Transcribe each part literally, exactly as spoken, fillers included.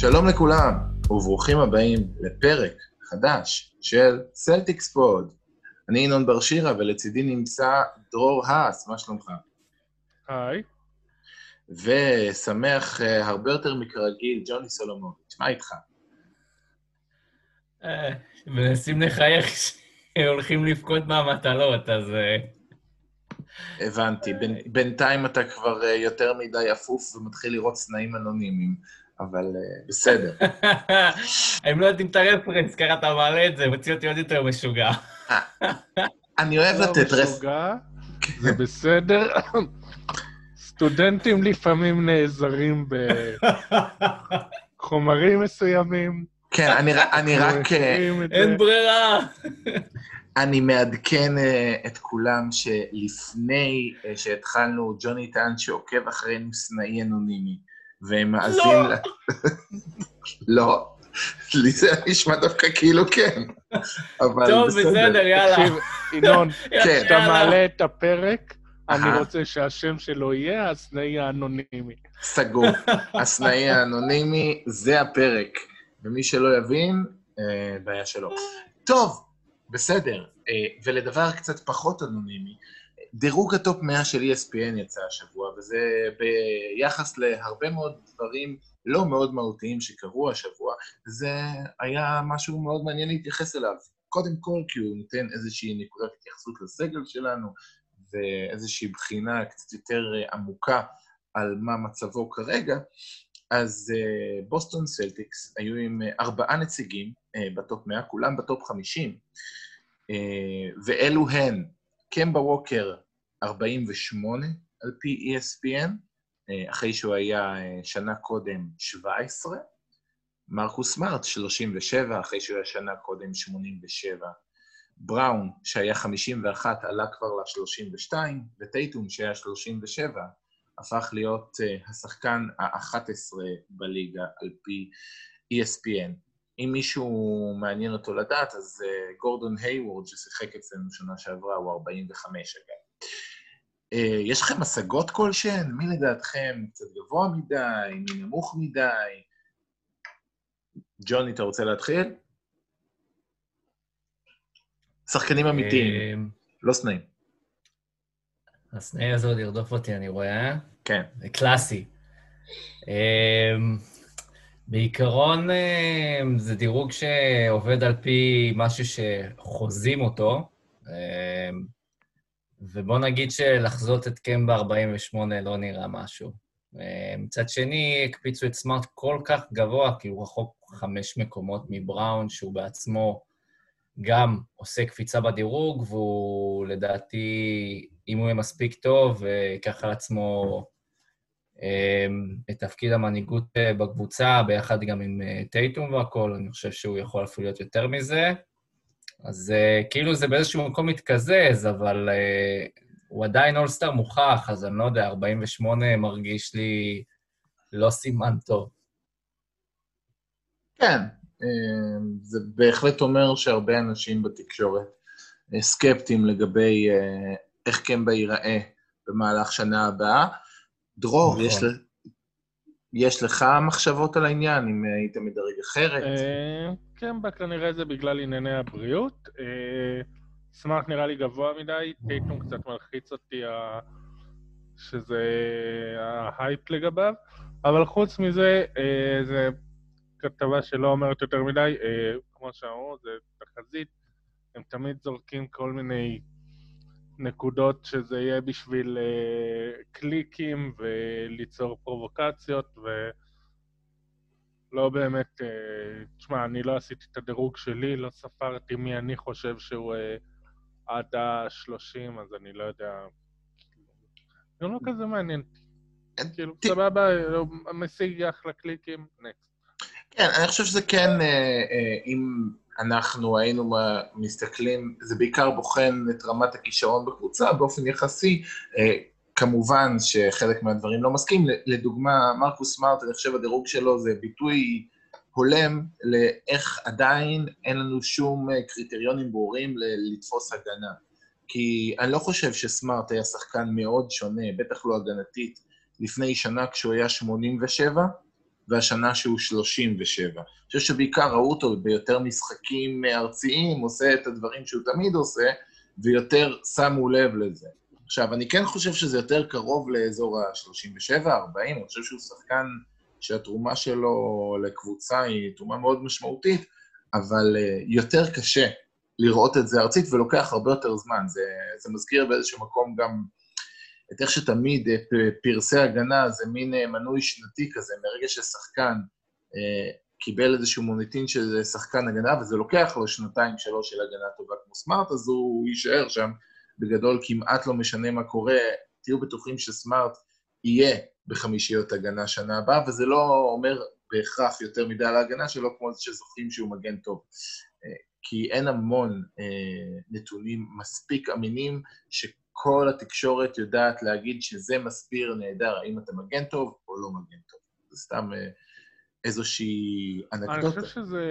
שלום לכולם, וברוכים הבאים לפרק חדש של Celtics Pod. אני אינון בר שירה, ולצידי נמצא דרור האס, מה שלומך? היי. ושמח הרבה יותר מכרגיל, ג'וני סולומון, מה איתך? מנסים לחייך שהולכים לפקוד מהמטלות, אז... הבנתי, בינתיים אתה כבר יותר מדי אפוף ומתחיל לראות סנאים אנונימיים, אבל בסדר. הם לא יודעים את הרפרנס, ככה אתה מעלה את זה, מוציא אותי עוד יותר משוגע. אני אוהב לתת רפרנס. משוגע, זה בסדר. סטודנטים לפעמים נעזרים בחומרים מסוימים. כן, אני רק... אין ברירה. אני מעדכן את כולם שלפני שהתחלנו, ג'וני טען שעוקב אחרינו סנאי אנונימי, והם מאזין... לא! לא. לי זה נשמע דווקא כאילו כן. טוב, בסדר, יאללה. תקשיב, אינון, כשאתה מעלה את הפרק, אני רוצה שהשם שלו יהיה הסנאי האנונימי. סגור. הסנאי האנונימי זה הפרק. ומי שלא יבין, בעיה שלו. טוב. בסדר, ולדבר קצת פחות אנונימי, דירוג הטופ מאה של E S P N יצא השבוע, וזה ביחס להרבה מאוד דברים לא מאוד מהותיים שקרו השבוע, זה היה משהו מאוד מעניין להתייחס אליו. קודם כל, כי הוא ניתן איזושהי נקודת התייחסות לסגל שלנו, ואיזושהי בחינה קצת יותר עמוקה על מה מצבו כרגע, אז בוסטון סלטיקס היו עם ארבעה נציגים בטופ מאה, כולם בטופ חמישים, ואלו הן קמבה ווקר ארבעים ושמונה על פי E S P N, אחרי שהוא היה שנה קודם שבע עשרה, מרקוס סמארט שלושים ושבע, אחרי שהוא היה שנה קודם שמונים ושבע, בראון שהיה חמישים ואחת עלה כבר ל-שלושים ושתיים, וטייטום שהיה שלושים ושבע, הפך להיות השחקן ה-אחת עשרה בליגה על פי E S P N. אם מישהו מעניין אותו לדעת, אז גורדון הייוורד ששיחק אצלנו שנה שעברה הוא ארבעים וחמש אגב. יש לכם השגות כלשהן? מי לדעתכם קצת גבוה מדי, מי נמוך מדי? ג'וני, אתה רוצה להתחיל? שחקנים אמיתיים, לא סנאים. הסנאי הזה עוד ירדוף אותי, אני רואה. כן. זה קלאסי. בעיקרון, זה דירוג שעובד על פי משהו שחוזים אותו, ובוא נגיד שלחזות את קמבה ארבעים ושמונה לא נראה משהו. מצד שני, הקפיצו את סמארט כל כך גבוה, כי הוא רחוק חמש מקומות מבראון, שהוא בעצמו גם עושה קפיצה בדירוג, והוא לדעתי... אם הוא מספיק טוב, ויקח על עצמו את תפקיד המנהיגות בקבוצה, ביחד גם עם טייטום והכל, אני חושב שהוא יכול אפילו להיות יותר מזה. אז כאילו זה באיזשהו מקום מתקזז, אבל הוא עדיין אולסטאר מוכח, אז אני לא יודע, ארבעים ושמונה מרגיש לי לא סימן טוב. כן, זה בהחלט אומר שהרבה אנשים בתקשורת סקפטיים לגבי... איך קמבה ייראה במהלך שנה הבאה. דרור, נכון. יש, לך, יש לך מחשבות על העניין, אם היית מדרג אחרת? אה, קמבה כנראה זה בגלל ענייני הבריאות. אה, סמארט נראה לי גבוה מדי, טייטום קצת מלחיץ אותי ה... שזה ההייפ לגביו, אבל חוץ מזה, אה, זה כתבה שלא אומרת יותר מדי, אה, כמו שאמרו, זה תחזית, הם תמיד זורקים כל מיני... נקודות שזה יהיה בשביל uh, קליקים וליצור פרובוקציות ולא באמת, uh, תשמע, אני לא עשיתי את הדירוג שלי, לא ספרתי מי אני חושב שהוא uh, עד ה-שלושים, אז אני לא יודע, זה לא כזה מעניין, כאילו, סבבה, משיג יחלה קליקים, נקסט. כן, אני חושב שזה כן, אם... אנחנו היינו מסתכלים, זה בעיקר בוחן את רמת הכישרון בקבוצה, באופן יחסי, כמובן שחלק מהדברים לא מסכים, לדוגמה, מרקוס סמארט, אני חושב הדירוג שלו זה ביטוי הולם, לאיך עדיין אין לנו שום קריטריונים ברורים לתפוס הגנה, כי אני לא חושב שסמארט היה שחקן מאוד שונה, בטח לא הגנתית, לפני שנה כשהוא היה שמונים ושבע, והשנה שהוא שלושים ושבע. אני חושב שבעיקר ראו אותו ביותר משחקים ארציים, עושה את הדברים שהוא תמיד עושה, ויותר שמו לב לזה. עכשיו, אני כן חושב שזה יותר קרוב לאזור ה-שלושים ושבע ארבעים, אני חושב שהוא שחקן שהתרומה שלו לקבוצה היא תרומה מאוד משמעותית, אבל יותר קשה לראות את זה ארצית, ולוקח הרבה יותר זמן. זה, זה מזכיר באיזשהו מקום גם את איך שתמיד פרסי הגנה זה מין מנוי שנתי כזה, מרגע ששחקן אה, קיבל איזשהו מוניטין של שחקן הגנה, וזה לוקח לו שנתיים שלוש של הגנה טובה כמו סמארט, אז הוא יישאר שם בגדול, כמעט לא משנה מה קורה, תהיו בטוחים שסמארט יהיה בחמישיות הגנה שנה הבאה, וזה לא אומר בהכרח יותר מדי על ההגנה שלו, כמו שזוכרים שהוא מגן טוב. כי אין המון אה, נתונים מספיק אמינים, שכל התקשורת יודעת להגיד שזה מסביר נהדר, האם אתה מגן טוב או לא מגן טוב. זה סתם אה, איזושהי אנקדוטה. אני חושב שזה,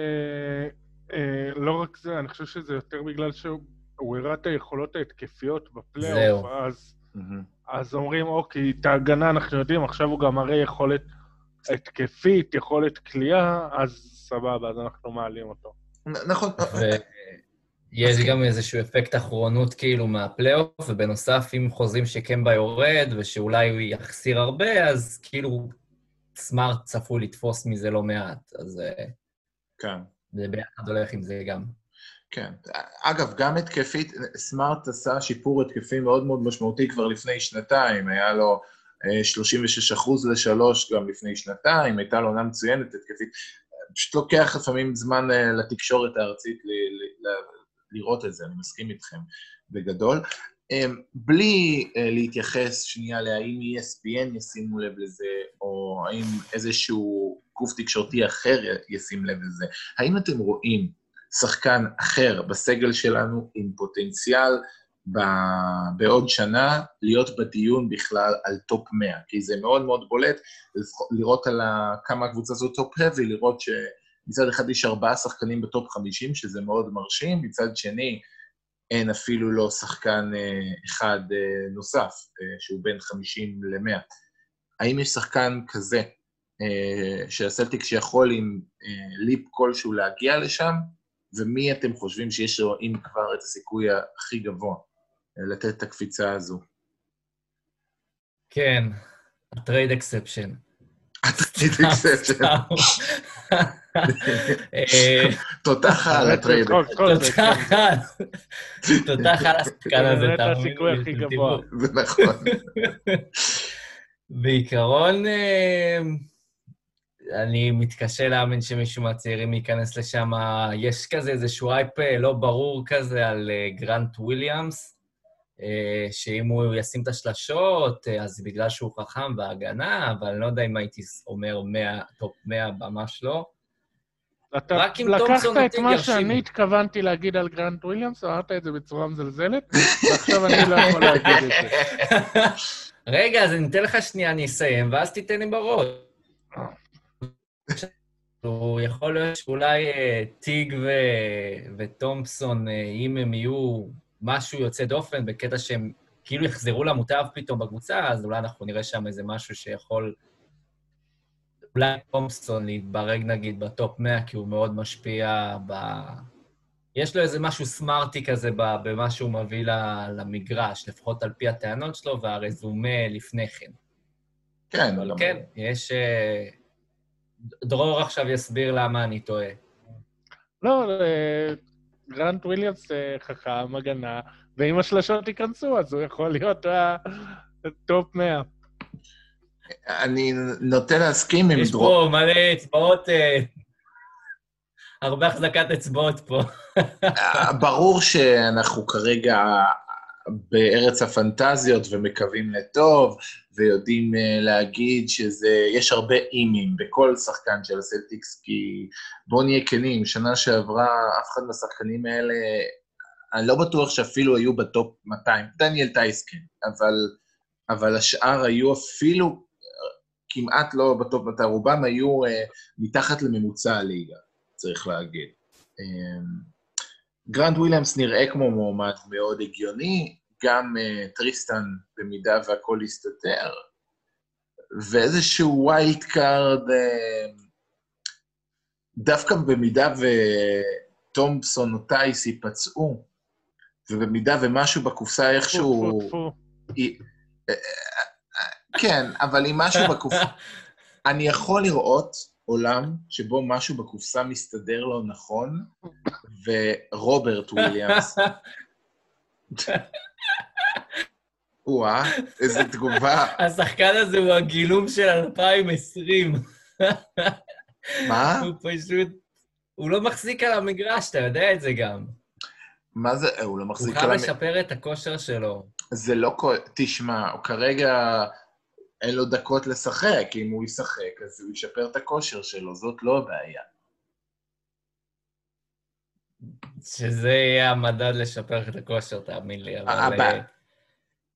אה, לא רק זה, אני חושב שזה יותר בגלל שהוא הראה את היכולות ההתקפיות בפלייאוף, אז, mm-hmm. אז אומרים, אוקיי, את ההגנה אנחנו יודעים, עכשיו הוא גם הרי יכולת התקפית, יכולת קליעה, אז סבבה, אז אנחנו מעלים אותו. נכון. ויש גם איזשהו אפקט אחרונות כאילו מהפלייאוף, ובנוסף אם חוזים שקמבה יורד ושאולי הוא יחסיר הרבה, אז כאילו סמארט צפוי לתפוס מזה לא מעט, אז זה ביחד הולך עם זה גם. כן. אגב, גם התקפית, סמארט עשה שיפור התקפי מאוד מאוד משמעותי כבר לפני שנתיים, היה לו שלושים ושש אחוז לשלוש גם לפני שנתיים, הייתה לו עונה מצוינת התקפית, פשוט לוקח לפעמים זמן לתקשורת הארצית לראות את זה, אני מסכים איתכם בגדול. בלי להתייחס שנייה להאם E S P N ישימו לב לזה, או האם איזשהו גוף תקשורתי אחר ישים לב לזה, האם אתם רואים שחקן אחר בסגל שלנו עם פוטנציאל בעוד שנה להיות בדיון בכלל על טופ מאה, כי זה מאוד מאוד בולט לראות על כמה הקבוצה זו טופ הבי, לראות שמצד אחד יש ארבעה שחקנים בטופ חמישים, שזה מאוד מרשים, מצד שני אין אפילו לא שחקן אחד נוסף, שהוא בין חמישים ל-מאה. האם יש שחקן כזה שהסלטיק שיכול עם ליפ כלשהו להגיע לשם, ומי אתם חושבים שיש רואים כבר את הסיכוי הכי גבוה לתת את הקפיצה הזו? כן, הטרייד אקספשן. הטרייד אקספשן. תותח על הטרייד אקספשן. תותח על הסקן הזה, תאמין. זה הסיכוי הכי גבוה. זה נכון. בעיקרון, אני מתקשה להאמין שמישהו מהצעירים ייכנס לשם. יש כזה איזשהו אייפ לא ברור כזה על גרנט וויליאמס, שאם הוא ישים את השלשות, אז בגלל שהוא חכם והגנה, אבל אני לא יודע אם הייתי אומר מאה, טופ מאה, ממש לא. לקחת את מה שאני התכוונתי להגיד על גרנט וויליאמס, אמרת את זה בצורה מזלזלת, ועכשיו אני לא יכול להגיד את זה. רגע, אז אני אתן לך שנייה, אני אסיים, ואז תיתן לי בראש. הוא יכול להיות שאולי טיג וטומפסון, אם הם יהיו משהו יוצא דופן, בקטע שהם כאילו יחזרו למוטב פתאום בקבוצה, אז אולי אנחנו נראה שם איזה משהו שיכול, אולי תומפסון להתברג נגיד בטופ מאה, כי הוא מאוד משפיע ב... יש לו איזה משהו סמארטי כזה במה שהוא מביא למגרש, לפחות על פי הטענות שלו והרזומה לפני כן. כן. אבל כן, יש... דרור עכשיו יסביר למה אני טועה. לא, גרנט וויליאמס חכם, הגנה, ואם השלשות ייכנסו, אז הוא יכול להיות הטופ מאה. אני נוטה להסכים עם דרור. יש פה מלא אצבעות, הרבה החזקת אצבעות פה. ברור שאנחנו כרגע בארץ הפנטזיות ומקווים לטוב, ויודעים להגיד שיש הרבה אימים בכל שחקן של הסלטיקס, כי בוא נהיה כנים, שנה שעברה אף אחד מהשחקנים האלה, אני לא בטוח שאפילו היו בטופ מאתיים, דניאל טייסקן, אבל, אבל השאר היו אפילו כמעט לא בטופ מאתיים, רובם היו מתחת לממוצע הליגה, צריך להגיד. גרנט וויליאמס נראה כמו מועמד מאוד הגיוני, גם uh, טריסטן במידה והכל יסתתר, ואיזשהו ווייט קארד, דווקא במידה וטומפסון או טייס ייפצעו, ובמידה ומשהו בקופסה איכשהו... כן, אבל אם משהו בקופסה... אני יכול לראות עולם שבו משהו בקופסה מסתדר לו נכון, ורוברט וויליאמס... וואה, איזו תגובה. השחקן הזה הוא הגילום של אלפיים עשרים. מה? הוא פשוט... הוא לא מחזיק על המגרש, אתה יודע את זה גם. מה זה? הוא לא מחזיק על המגרש. הוא חייב לשפר את הכושר שלו. זה לא... תשמע, הוא כרגע... אין לו דקות לשחק, אם הוא ישחק, אז הוא ישפר את הכושר שלו, זאת לא הבעיה. שזה יהיה המדד לשפר את הכושר, תאמין לי, אבל... הבא.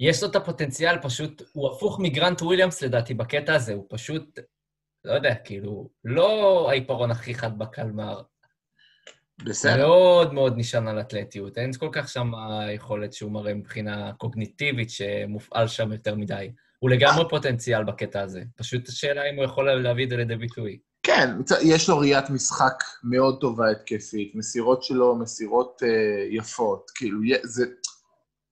יש לו את הפוטנציאל, פשוט, הוא הפוך מגרנט וויליאמס, לדעתי, בקטע הזה, הוא פשוט, לא יודע, כאילו, לא העיפרון הכי חד בקלמר. בסדר. מאוד מאוד נשען על אתלטיות, אין כל כך שם היכולת שהוא מראה מבחינה קוגניטיבית, שמופעל שם יותר מדי. הוא לגמרי פוטנציאל בקטע הזה. פשוט השאלה אם הוא יכול להביא את זה לידי ביטוי. כן, יש לו ראיית משחק מאוד טובה התקפית, מסירות שלו, מסירות אה, יפות, כאילו, זה...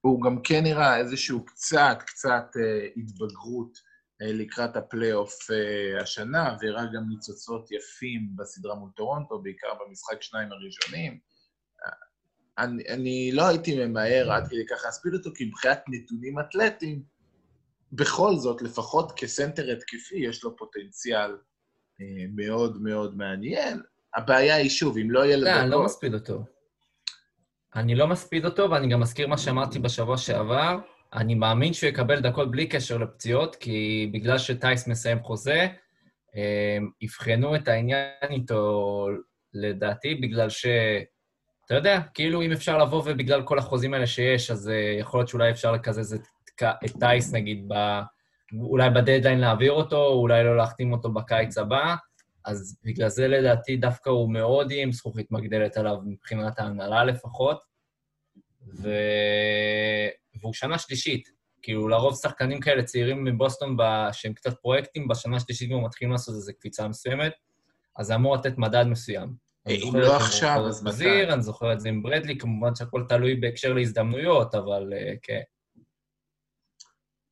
הוא גם כן נראה איזשהו קצת, קצת אה, התבגרות אה, לקראת הפלייאוף אה, השנה, והראה גם ניצוצות יפים בסדרה מול טורונטו, בעיקר במשחק שניים הראשונים. אני, אני לא הייתי ממהר עד כדי ככה להספיד אותו, כי מבחינת נתונים אתלטיים, בכל זאת, לפחות כסנטר התקפי, יש לו פוטנציאל מאוד מאוד מעניין. הבעיה היא שוב, אם לא יהיה לדקות... אני לא מספיד אותו. אני לא מספיד אותו, ואני גם מזכיר מה שאמרתי בשבוע שעבר. אני מאמין שהוא יקבל דקות בלי קשר לפציעות, כי בגלל שטייס מסיים חוזה, יבחנו את העניין איתו, לדעתי, בגלל ש... אתה יודע, כאילו אם אפשר לבוא ובגלל כל החוזים האלה שיש, אז יכול להיות שאולי אפשר לקזז את... את טייס, נגיד, בא... אולי בדדליין להעביר אותו, אולי לא להחתים אותו בקיץ הבא, אז בגלל זה לדעתי דווקא הוא מאוד עם זכוכית מגדלת עליו, מבחינת ההנהלה לפחות, ו... והוא שנה שלישית, כאילו לרוב שחקנים כאלה צעירים מבוסטון שהם קצת פרויקטים, בשנה שלישית כבר מתחילים לעשות איזו קפיצה מסוימת, אז זה אמור לתת מדד מסוים. אם לא עכשיו, אז מזיר, אני זוכר את זה עם ברדלי, כמובן שהכל תלוי בהקשר להזדמנויות, אבל כן.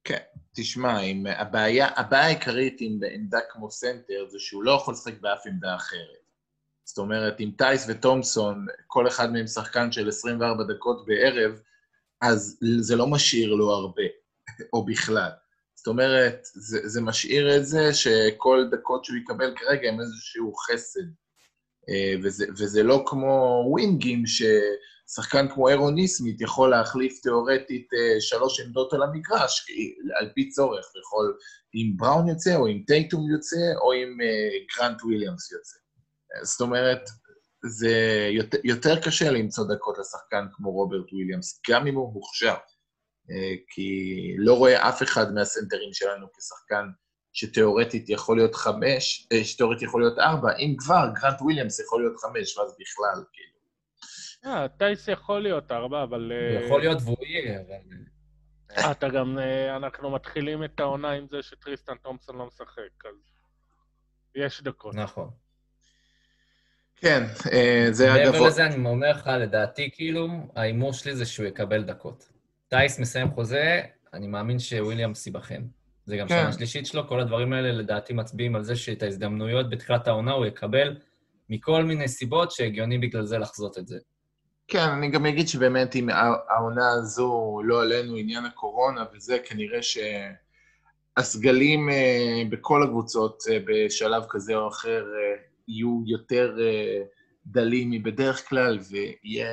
כן, תשמע, הבעיה העיקרית עם עמדה כמו סנטר זה שהוא לא יכול לשחק באף עמדה אחרת. זאת אומרת, אם טייס וטומפסון, כל אחד מהם שחקן של עשרים וארבע דקות בערב, אז זה לא משאיר לו הרבה, או בכלל. זאת אומרת, זה משאיר את זה שכל דקות שהוא יקבל כרגע הם איזשהו חסד. וזה לא כמו ווינגים ששחקן כמו אירון ניסמית יכול להחליף תיאורטית שלוש עמדות על המגרש, על פי צורך, יכול אם בראון יוצא או אם טייטום יוצא או אם גרנט וויליאמס יוצא. זאת אומרת, זה יותר קשה למצוא דקות לשחקן כמו רוברט וויליאמס, גם אם הוא מוכשר, כי לא רואה אף אחד מהסנטרים שלנו כשחקן שתיאורטית יכול להיות חמש, שתיאורטית יכול להיות ארבע, אם כבר, גרנט וויליאמס יכול להיות חמש, ואז בכלל, כאילו. אה, טייס יכול להיות ארבע, אבל... יכול להיות וואי, אבל... אתה גם, אנחנו מתחילים את העונה עם זה שטריסטן תומפסון לא משחק, אז יש דקות. נכון. כן, זה הגבוה. מעבר לזה, אני אומר לך, לדעתי, כאילו, האימור שלי זה שהוא יקבל דקות. טייס מסיים חוזה, אני מאמין שוויליאמס ייבחן. זה גם כן. שנה שלישית שלו, כל הדברים האלה לדעתי מצביעים על זה שאת ההזדמנויות בתחילת העונה הוא יקבל מכל מיני סיבות שהגיוני בגלל זה לחזות את זה. כן, אני גם אגיד שבאמת אם העונה הזו לא עלינו עניין הקורונה וזה, כנראה שהסגלים אה, בכל הקבוצות אה, בשלב כזה או אחר אה, יהיו יותר אה, דלים מבדרך כלל, ויהיה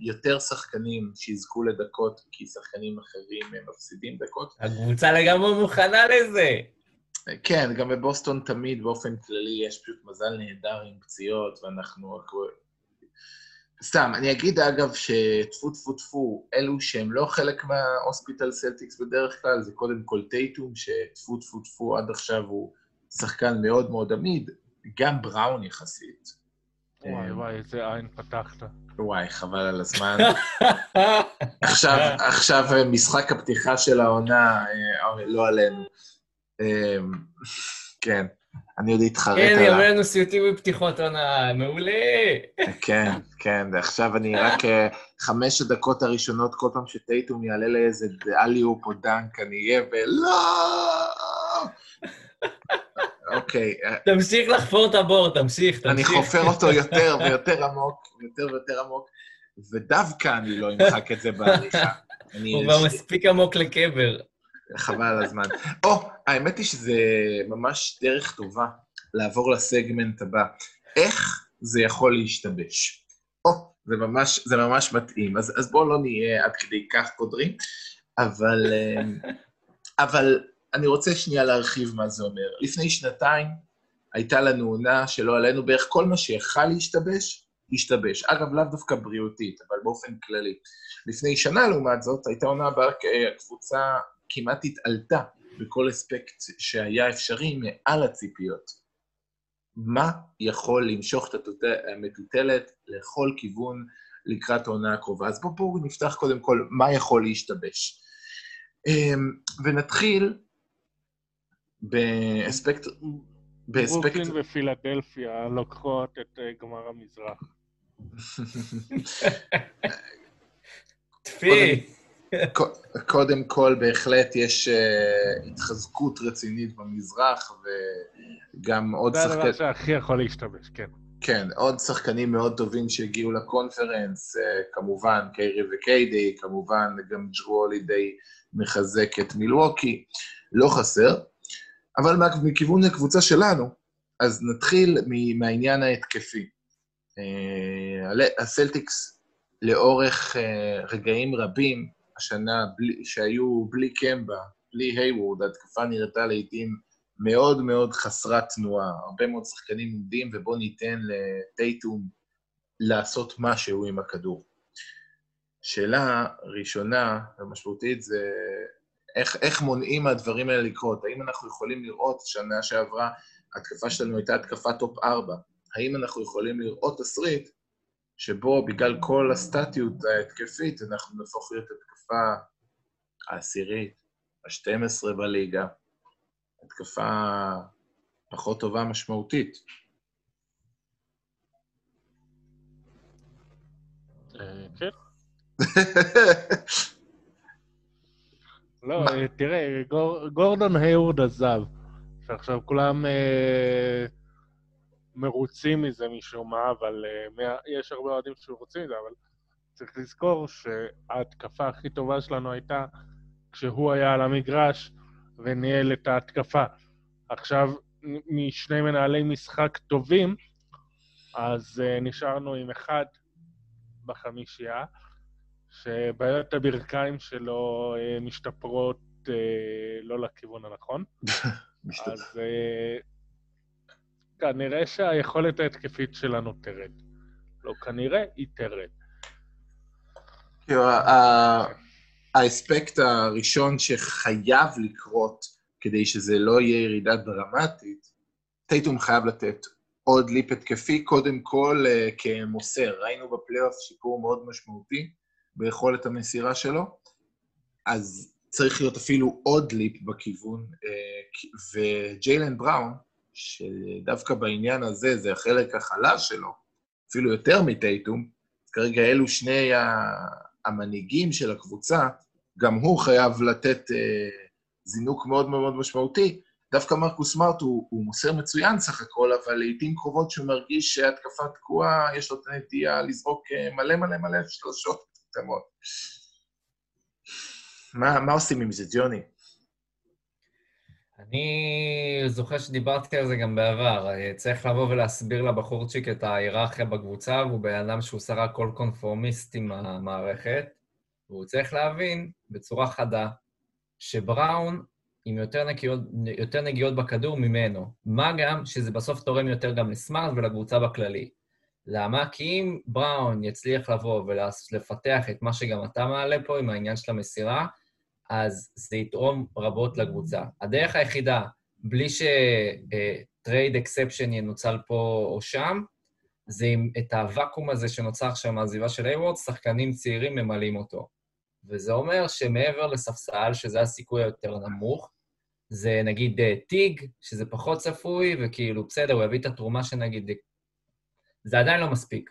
יותר שחקנים שיזכו לדקות, כי שחקנים אחרים מפסידים דקות. הקבוצה לגמרי מוכנה לזה. כן, גם בבוסטון תמיד באופן כללי יש פשוט מזל נהדר עם פציעות, ואנחנו... סתם, אני אגיד אגב שטפו טפו טפו, אלו שהם לא חלק מההוספיטל סלטיקס בדרך כלל, זה קודם כל טייטום, שטפו טפו טפו עד עכשיו הוא שחקן מאוד מאוד עמיד, גם בראון יחסית. וואי, וואי, איזה עין פתחת. וואי, חבל על הזמן. עכשיו, עכשיו משחק הפתיחה של העונה, לא עלינו. כן, אני עוד התחרט עליו. כן, היא אומרת נוסיותי בפתיחות עונה, מעולה. כן, כן, ועכשיו אני רק חמש הדקות הראשונות, כל פעם שטייטום יעלה לאיזה אליופ או דנק, אני אהיה ולא! אוקיי. תמשיך לחפור את הבור, תמשיך, תמשיך. אני חופר אותו יותר ויותר עמוק, יותר ויותר עמוק, ודווקא אני לא אמחק את זה בעריכה. הוא כבר מספיק עמוק לקבר. חבל הזמן. או, האמת היא שזה ממש דרך טובה לעבור לסגמנט הבא. איך זה יכול להשתבש? או, זה ממש, זה ממש מתאים. אז, אז בואו לא נהיה עד כדי כך קודרים, אבל, אבל אני רוצה שנייה להרחיב מה זה אומר. לפני שנתיים הייתה לנו עונה שלא עלינו בערך כל מה שיכל להשתבש, השתבש. אגב, לאו דווקא בריאותית, אבל באופן כללי. לפני שנה, לעומת זאת, הייתה עונה בה הקבוצה כמעט התעלתה בכל אספקט שהיה אפשרי מעל הציפיות. מה יכול למשוך את המטוטלת לכל כיוון לקראת העונה הקרובה? אז בואו בואו נפתח קודם כל מה יכול להשתבש. ונתחיל באספקט... ברוקלין ופילדלפיה לוקחות את גמר המזרח. תפי! קודם כל, בהחלט יש התחזקות רצינית במזרח, וגם עוד שחקנים... זה הדבר שהכי יכול להשתמש, כן. כן, עוד שחקנים מאוד טובים שהגיעו לקונפרנס, כמובן קיירי וקיידי, כמובן גם ג'רו הולידיי מחזק את מילווקי, לא חסר. אבל מכיוון לקבוצה שלנו, אז נתחיל מהעניין ההתקפי. הסלטיקס לאורך רגעים רבים, השנה שהיו בלי קמבה, בלי הייוורד, ההתקפה נראתה לעתים מאוד מאוד חסרת תנועה. הרבה מאוד שחקנים עומדים, ובוא ניתן לטייטום לעשות משהו עם הכדור. שאלה ראשונה ומשמעותית זה... איך, איך מונעים מהדברים האלה לקרות? האם אנחנו יכולים לראות, שנה שעברה, התקפה שלנו הייתה התקפה טופ ארבע, האם אנחנו יכולים לראות תסריט שבו בגלל כל הסטטיות ההתקפית, אנחנו נפוך להיות התקפה העשירית, ה-שתים עשרה בליגה, התקפה פחות טובה משמעותית. כן. לא, תראה, גורדון הייוורד עזב, שעכשיו כולם מרוצים מזה משום מה, אבל יש הרבה אוהדים שרוצים מזה, אבל צריך לזכור שההתקפה הכי טובה שלנו הייתה כשהוא היה על המגרש וניהל את ההתקפה. עכשיו, משני מנהלי משחק טובים, אז נשארנו עם אחד בחמישייה, שבעיות הברכיים שלו משתפרות לא לכיוון הנכון. אז כנראה שהיכולת ההתקפית שלנו תרד. לא, כנראה היא תרד. האספקט הראשון שחייב לקרות כדי שזה לא יהיה ירידה דרמטית, טייטום חייב לתת עוד ליפ התקפי, קודם כל כמוסר. ראינו בפלייאוף שיפור מאוד משמעותי, ביכולת המסירה שלו, אז צריך להיות אפילו עוד ליפ בכיוון, וג'יילן בראון, שדווקא בעניין הזה, זה החלק החלש שלו, אפילו יותר מטייטום, כרגע אלו שני המנהיגים של הקבוצה, גם הוא חייב לתת זינוק מאוד מאוד משמעותי, דווקא מרקוס סמארט הוא, הוא מוסר מצוין סך הכל, אבל לעתים קרובות שהוא מרגיש שהתקפה תקועה, יש לו תנטייה לזרוק מלא מלא מלא שלושות, תמות. מה, מה עושים עם זה, ג'וני? אני זוכר שדיברתי על זה גם בעבר. צריך לבוא ולהסביר לבחורצ'יק את ההיררכיה בקבוצה, והוא באדם שהוא שרה כל קונפורמיסט עם המערכת, והוא צריך להבין בצורה חדה שבראון עם יותר נגיעות, יותר נגיעות בכדור ממנו. מה גם שזה בסוף תורם יותר גם לסמארט ולקבוצה בכללי. למה? כי אם בראון יצליח לבוא ולפתח את מה שגם אתה מעלה פה עם העניין של המסירה, אז זה יתרום רבות לקבוצה. הדרך היחידה, בלי שטרייד אקספשן ינוצל פה או שם, זה עם את הוואקום הזה שנוצר שם העזיבה של הייוורד, שחקנים צעירים ממלאים אותו. וזה אומר שמעבר לספסל, שזה הסיכוי היותר נמוך, זה נגיד טיג, שזה פחות צפוי, וכאילו בסדר, הוא הביא את התרומה שנגיד, זה עדיין לא מספיק.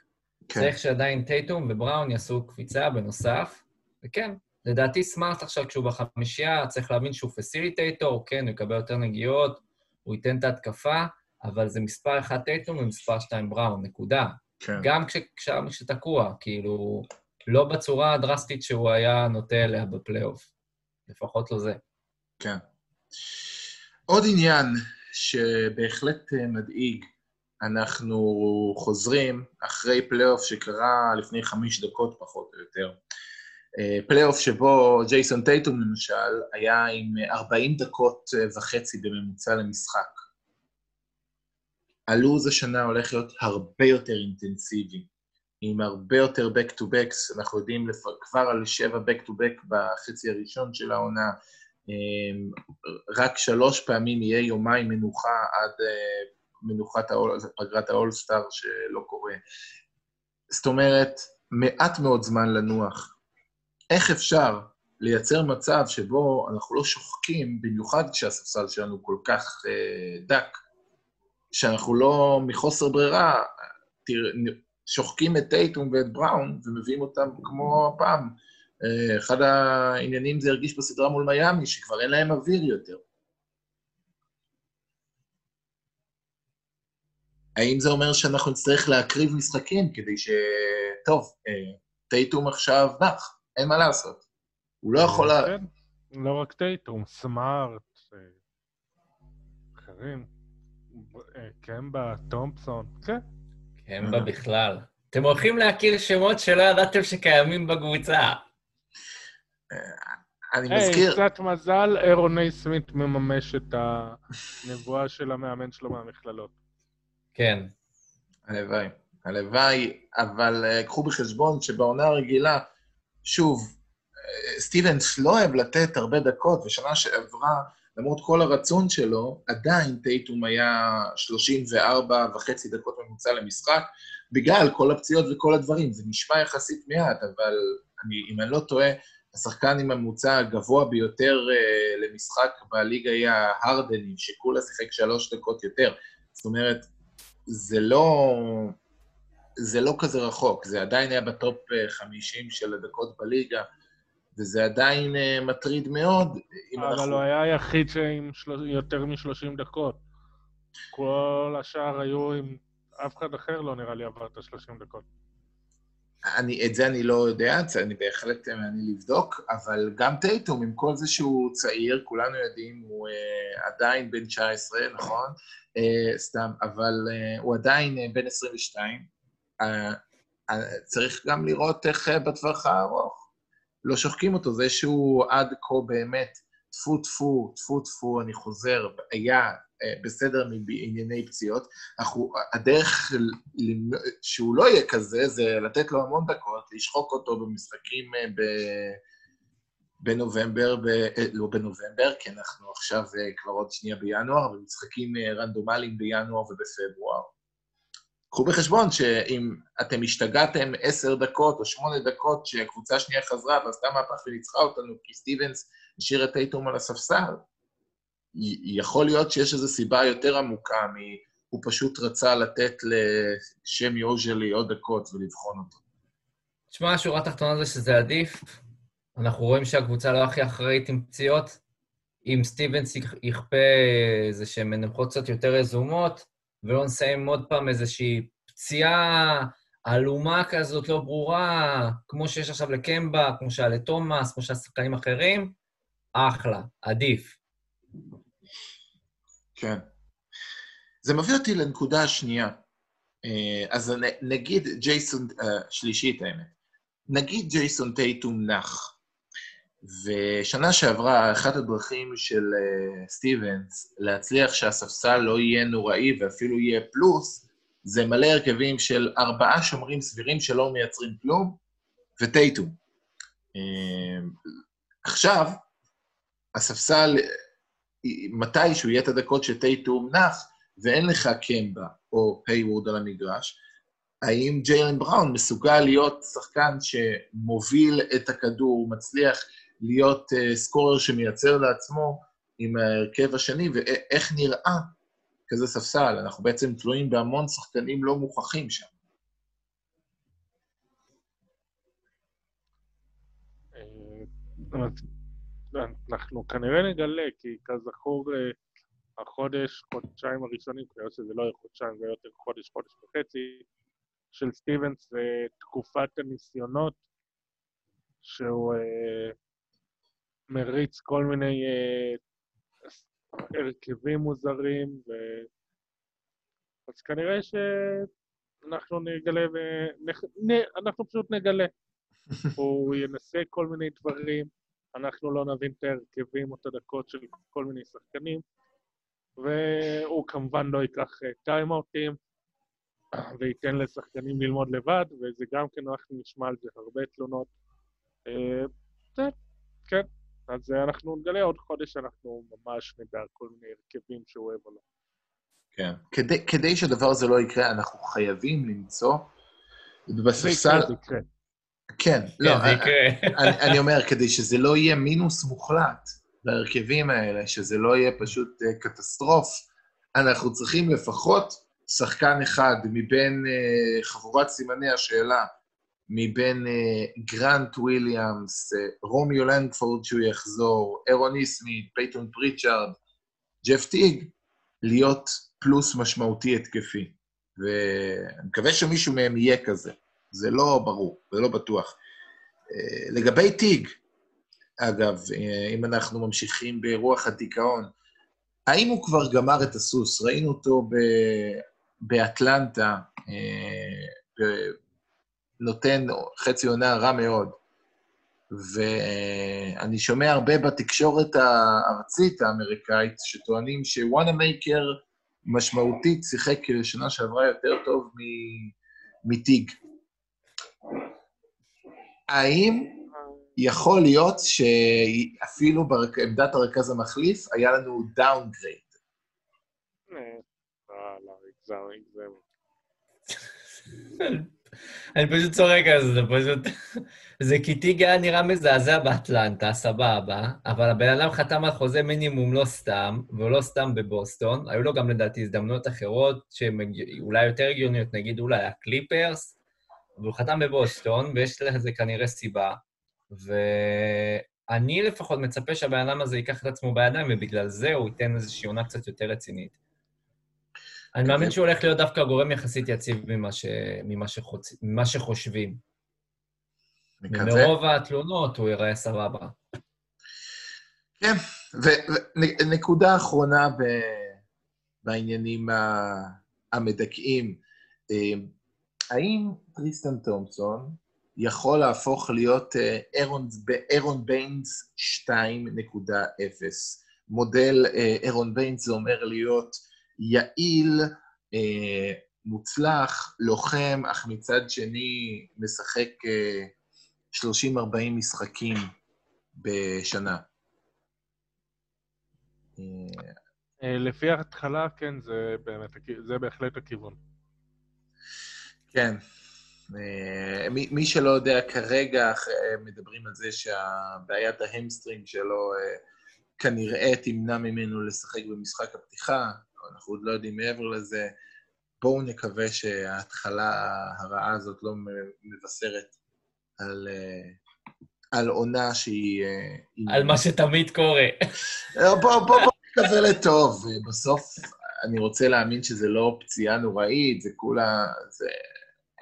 כן. צריך שעדיין טייטום ובראון יעשו קפיצה בנוסף, וכן, לדעתי סמארט עכשיו כשהוא בחמישייה, צריך להבין שהוא פסיליטייטור, כן, הוא יקבל יותר נגיעות, הוא ייתן את ההתקפה, אבל זה מספר אחד טייטום ומספר שתיים בראון, נקודה. כן. גם כש, כש, כשתקוע, כאילו, לא בצורה הדרסטית שהוא היה נוטה אליה בפלייאוף, לפחות לא זה. כן. עוד עניין שבהחלט מדאיג, אנחנו חוזרים אחרי פלייאוף שקרה לפני חמש דקות פחות או יותר. פלייאוף שבו ג'ייסון טייטום למשל היה עם ארבעים דקות וחצי בממוצע למשחק. הלוז השנה הולך להיות הרבה יותר אינטנסיבי, עם הרבה יותר back to backs, אנחנו יודעים כבר על שבע back to back בחצי הראשון של העונה, רק שלוש פעמים יהיה יומיים מנוחה עד מנוחת פגרת האולסטאר שלא קורה. זאת אומרת, מעט מאוד זמן לנוח. איך אפשר לייצר מצב שבו אנחנו לא שוחקים, במיוחד כשהספסל שלנו כל כך דק, שאנחנו לא מחוסר ברירה, שוחקים את טייטום ואת בראון ומביאים אותם כמו הפעם. אחד העניינים זה הרגיש בסדרה מול מייאמי, שכבר אין להם אוויר יותר. האם זה אומר שאנחנו נצטרך להקריב משחקים כדי ש... טוב, טייטום עכשיו נח, אין מה לעשות. הוא לא יכול... לא רק טייטום, סמארט, אחרים, קמבה, תומפסון, כן. קמבה בכלל. אתם הולכים להכיר שמות שלא ידעתם שקיימים בקבוצה. אני מזכיר... קצת מזל, אירון נסמית מממש את הנבואה של המאמן שלו מהמכללות. כן. הלוואי, הלוואי, אבל קחו בחשבון שבעונה הרגילה, שוב, סטיבנס לא אוהב לתת הרבה דקות, ושנה שעברה, למרות כל הרצון שלו, עדיין טייטום היה שלושים וארבע וחצי דקות ממוצע למשחק, בגלל כל הפציעות וכל הדברים, זה נשמע יחסית מעט, אבל אני, אם אני לא טועה, השחקן עם הממוצע הגבוה ביותר למשחק בליגה היה הרדני, שכולה שיחק שלוש דקות יותר, זאת אומרת, זה לא, זה לא כזה רחוק, זה עדיין היה בטופ חמישים של הדקות בליגה, וזה עדיין מטריד מאוד. אבל אנחנו... לא היה היחיד שעם של... יותר מ-שלושים דקות. כל השאר היו עם אף אחד אחר, לא נראה לי עבר את ה-שלושים דקות. אני, את זה אני לא יודע, אני בהחלט אני לבדוק, אבל גם טייטום, עם כל זה שהוא צעיר, כולנו יודעים, הוא אה, עדיין בן תשע עשרה, נכון? אה, סתם, אבל אה, הוא עדיין אה, בן עשרים ושתיים. אה, אה, צריך גם לראות איך אה, בטווח הארוך. לא שוחקים אותו, זה שהוא עד כה באמת, תפו תפו, תפו תפו, אני חוזר, היה... בסדר מענייני פציעות, אנחנו, הדרך שהוא לא יהיה כזה, זה לתת לו המון דקות, לשחוק אותו במשחקים ב... בנובמבר, ב... לא בנובמבר, כי אנחנו עכשיו כבר עוד שנייה בינואר, ומשחקים רנדומליים בינואר ובפברואר. קחו בחשבון שאם אתם השתגעתם עשר דקות או שמונה דקות, שהקבוצה שנייה חזרה, ועשתה מהפך וניצחה אותנו, כי סטיבנס השאיר את טייטום על הספסל, יכול להיות שיש איזו סיבה יותר עמוקה, הוא פשוט רצה לתת לשם יוז'לי עוד דקות ולבחון אותו. תשמע, השורה התחתונה זה שזה עדיף. אנחנו רואים שהקבוצה לא הכי אחראית עם פציעות. אם סטיבנס יכפה איזה שהן מנוחות קצת יותר רזומות, ולא נסיים עוד פעם איזושהי פציעה אלומה כזאת לא ברורה, כמו שיש עכשיו לקמבה, כמו שהיה לתומאס, כמו שהיה שחקנים אחרים, אחלה, עדיף. כן. זה מביא אותי לנקודה השנייה. אז נגיד ג'ייסון, שלישית האמת, נגיד ג'ייסון טייטום נח, ושנה שעברה אחת הדרכים של סטיבנס להצליח שהספסל לא יהיה נוראי ואפילו יהיה פלוס, זה מלא הרכבים של ארבעה שומרים סבירים שלא מייצרים כלום, וטייטום. עכשיו, הספסל... מתישהו יהיה את הדקות שטייטום נח, ואין לך קמבה או הייוורד על המגרש, האם ג'יילן בראון מסוגל להיות שחקן שמוביל את הכדור, מצליח להיות סקורר שמייצר לעצמו עם ההרכב השני, ואיך נראה כזה ספסל. אנחנו בעצם תלויים בהמון שחקנים לא מוכחים שם. אנחנו כנראה נגלה, כי כזכור החודש, חודשיים הראשונים, כנראה שזה לא יהיה חודשיים, זה יותר חודש, חודש וחצי, של סטיבנס, תקופת הניסיונות, שהוא מריץ כל מיני הרכבים מוזרים, אז כנראה שאנחנו נגלה, אנחנו פשוט נגלה. הוא ינסה כל מיני דברים, אנחנו לא נבין את ההרכבים או את הדקות של כל מיני שחקנים, והוא כמובן לא ייקח טיימאוטים, וייתן לשחקנים ללמוד לבד, וזה גם כן אנחנו נשמע על זה הרבה תלונות. כן, אז אנחנו נגלה עוד חודש, אנחנו ממש נדע כל מיני הרכבים שהוא אוהב או לא. כן, כדי שהדבר הזה לא יקרה, אנחנו חייבים למצוא בספסל... זה יקרה. כן, לא, אני אומר, כדי שזה לא יהיה מינוס מוחלט להרכבים האלה, שזה לא יהיה פשוט קטסטרוף, אנחנו צריכים לפחות שחקן אחד מבין חבורת סימני השאלה, מבין גרנט וויליאמס, רומיו לנגפורד שהוא יחזור, אירון נסמית, פייטון פריצ'ארד, ג'ף טיג, להיות פלוס משמעותי התקפי. ואני מקווה שמישהו מהם יהיה כזה. זה לא ברור, זה לא בטוח. לגבי טיג, אגב, אם אנחנו ממשיכים ברוח הדיכאון, האם הוא כבר גמר את הסוס? ראינו אותו באטלנטה, נותן חצי עונה רע מאוד, ואני שומע הרבה בתקשורת הארצית האמריקאית, שטוענים שוואנמייקר משמעותית שיחק שנה שעברה יותר טוב מטיג. האם יכול להיות שאפילו בעמדת הרכז המחליף היה לנו דאונגרייד? אה, לא, אגזר, אגזר. אני פשוט צורק על זה, פשוט... זה כי טיג היה נראה מזעזע באטלנטה, סבבה, אבל הבן אדם חתם על חוזה מינימום לא סתם, ולא סתם בבוסטון, היו לו גם לדעתי הזדמנויות אחרות, שאולי יותר הגיוניות, נגיד אולי הקליפרס, והוא חתם בבוסטון, ויש לזה כנראה סיבה, ואני לפחות מצפה שהבן אדם הזה ייקח את עצמו בידיים, ובגלל זה הוא ייתן איזושהי עונה קצת יותר רצינית. אני מאמין שהוא הולך להיות דווקא גורם יחסית יציב ממה שחושבים. מרוב התלונות הוא ייראה סבבה. כן, ונקודה אחרונה בעניינים המדכאים, האם טריסטן תומפסון יכול להפוך להיות אירון ביינס שתיים נקודה אפס? מודל אירון ביינס זה אומר להיות יעיל, אה, מוצלח, לוחם, אך מצד שני משחק אה, שלושים ארבעים משחקים בשנה. אה, לפי ההתחלה, כן, זה, באמת, זה בהחלט הכיוון. כן. אה, מי, מי שלא יודע, כרגע מדברים על זה שהבעיית ההמסטרינג שלו אה, כנראה תמנע ממנו לשחק במשחק הפתיחה, אנחנו עוד לא יודעים מעבר לזה, בואו נקווה שההתחלה הרעה הזאת לא מבשרת על, על עונה שהיא... על מה שתמיד קורה. בואו בוא, בוא נקווה לטוב, בסוף אני רוצה להאמין שזה לא פציעה נוראית, זה כולה, זה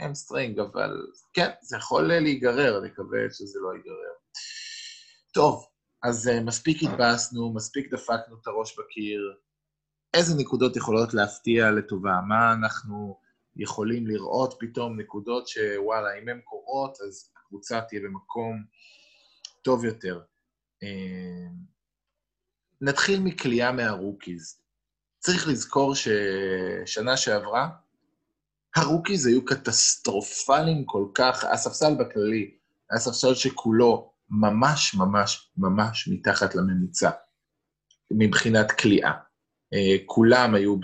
אמסטרינג, אבל כן, זה יכול להיגרר, נקווה שזה לא ייגרר. טוב, אז מספיק התבאסנו, מספיק דפקנו את הראש בקיר, איזה נקודות יכולות להפתיע לטובה? מה אנחנו יכולים לראות פתאום נקודות שוואלה, אם הן קורות, אז הקבוצה תהיה במקום טוב יותר. נתחיל מקליעה מהרוקיז. צריך לזכור ששנה שעברה, הרוקיז היו קטסטרופליים כל כך, הספסל בכללי, הספסל שכולו ממש ממש ממש מתחת לממוצע, מבחינת קליעה. כולם היו ב...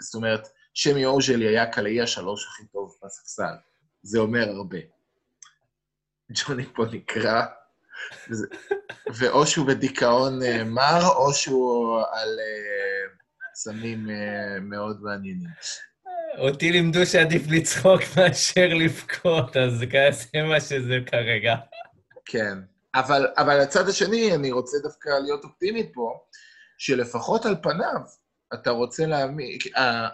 זאת אומרת, שמי אוז'לי היה קלעי השלוש הכי טוב בספסל. זה אומר הרבה. ג'וני פה נקרא ואו שהוא בדיכאון מר, או שהוא על סמים מאוד מעניינים. אותי לימדו שעדיף לצחוק מאשר לבכות, אז זה מה שזה כרגע. כן, אבל, אבל הצד השני, אני רוצה דווקא להיות אופטימית פה, שלפחות על פניו, אתה רוצה להאמין,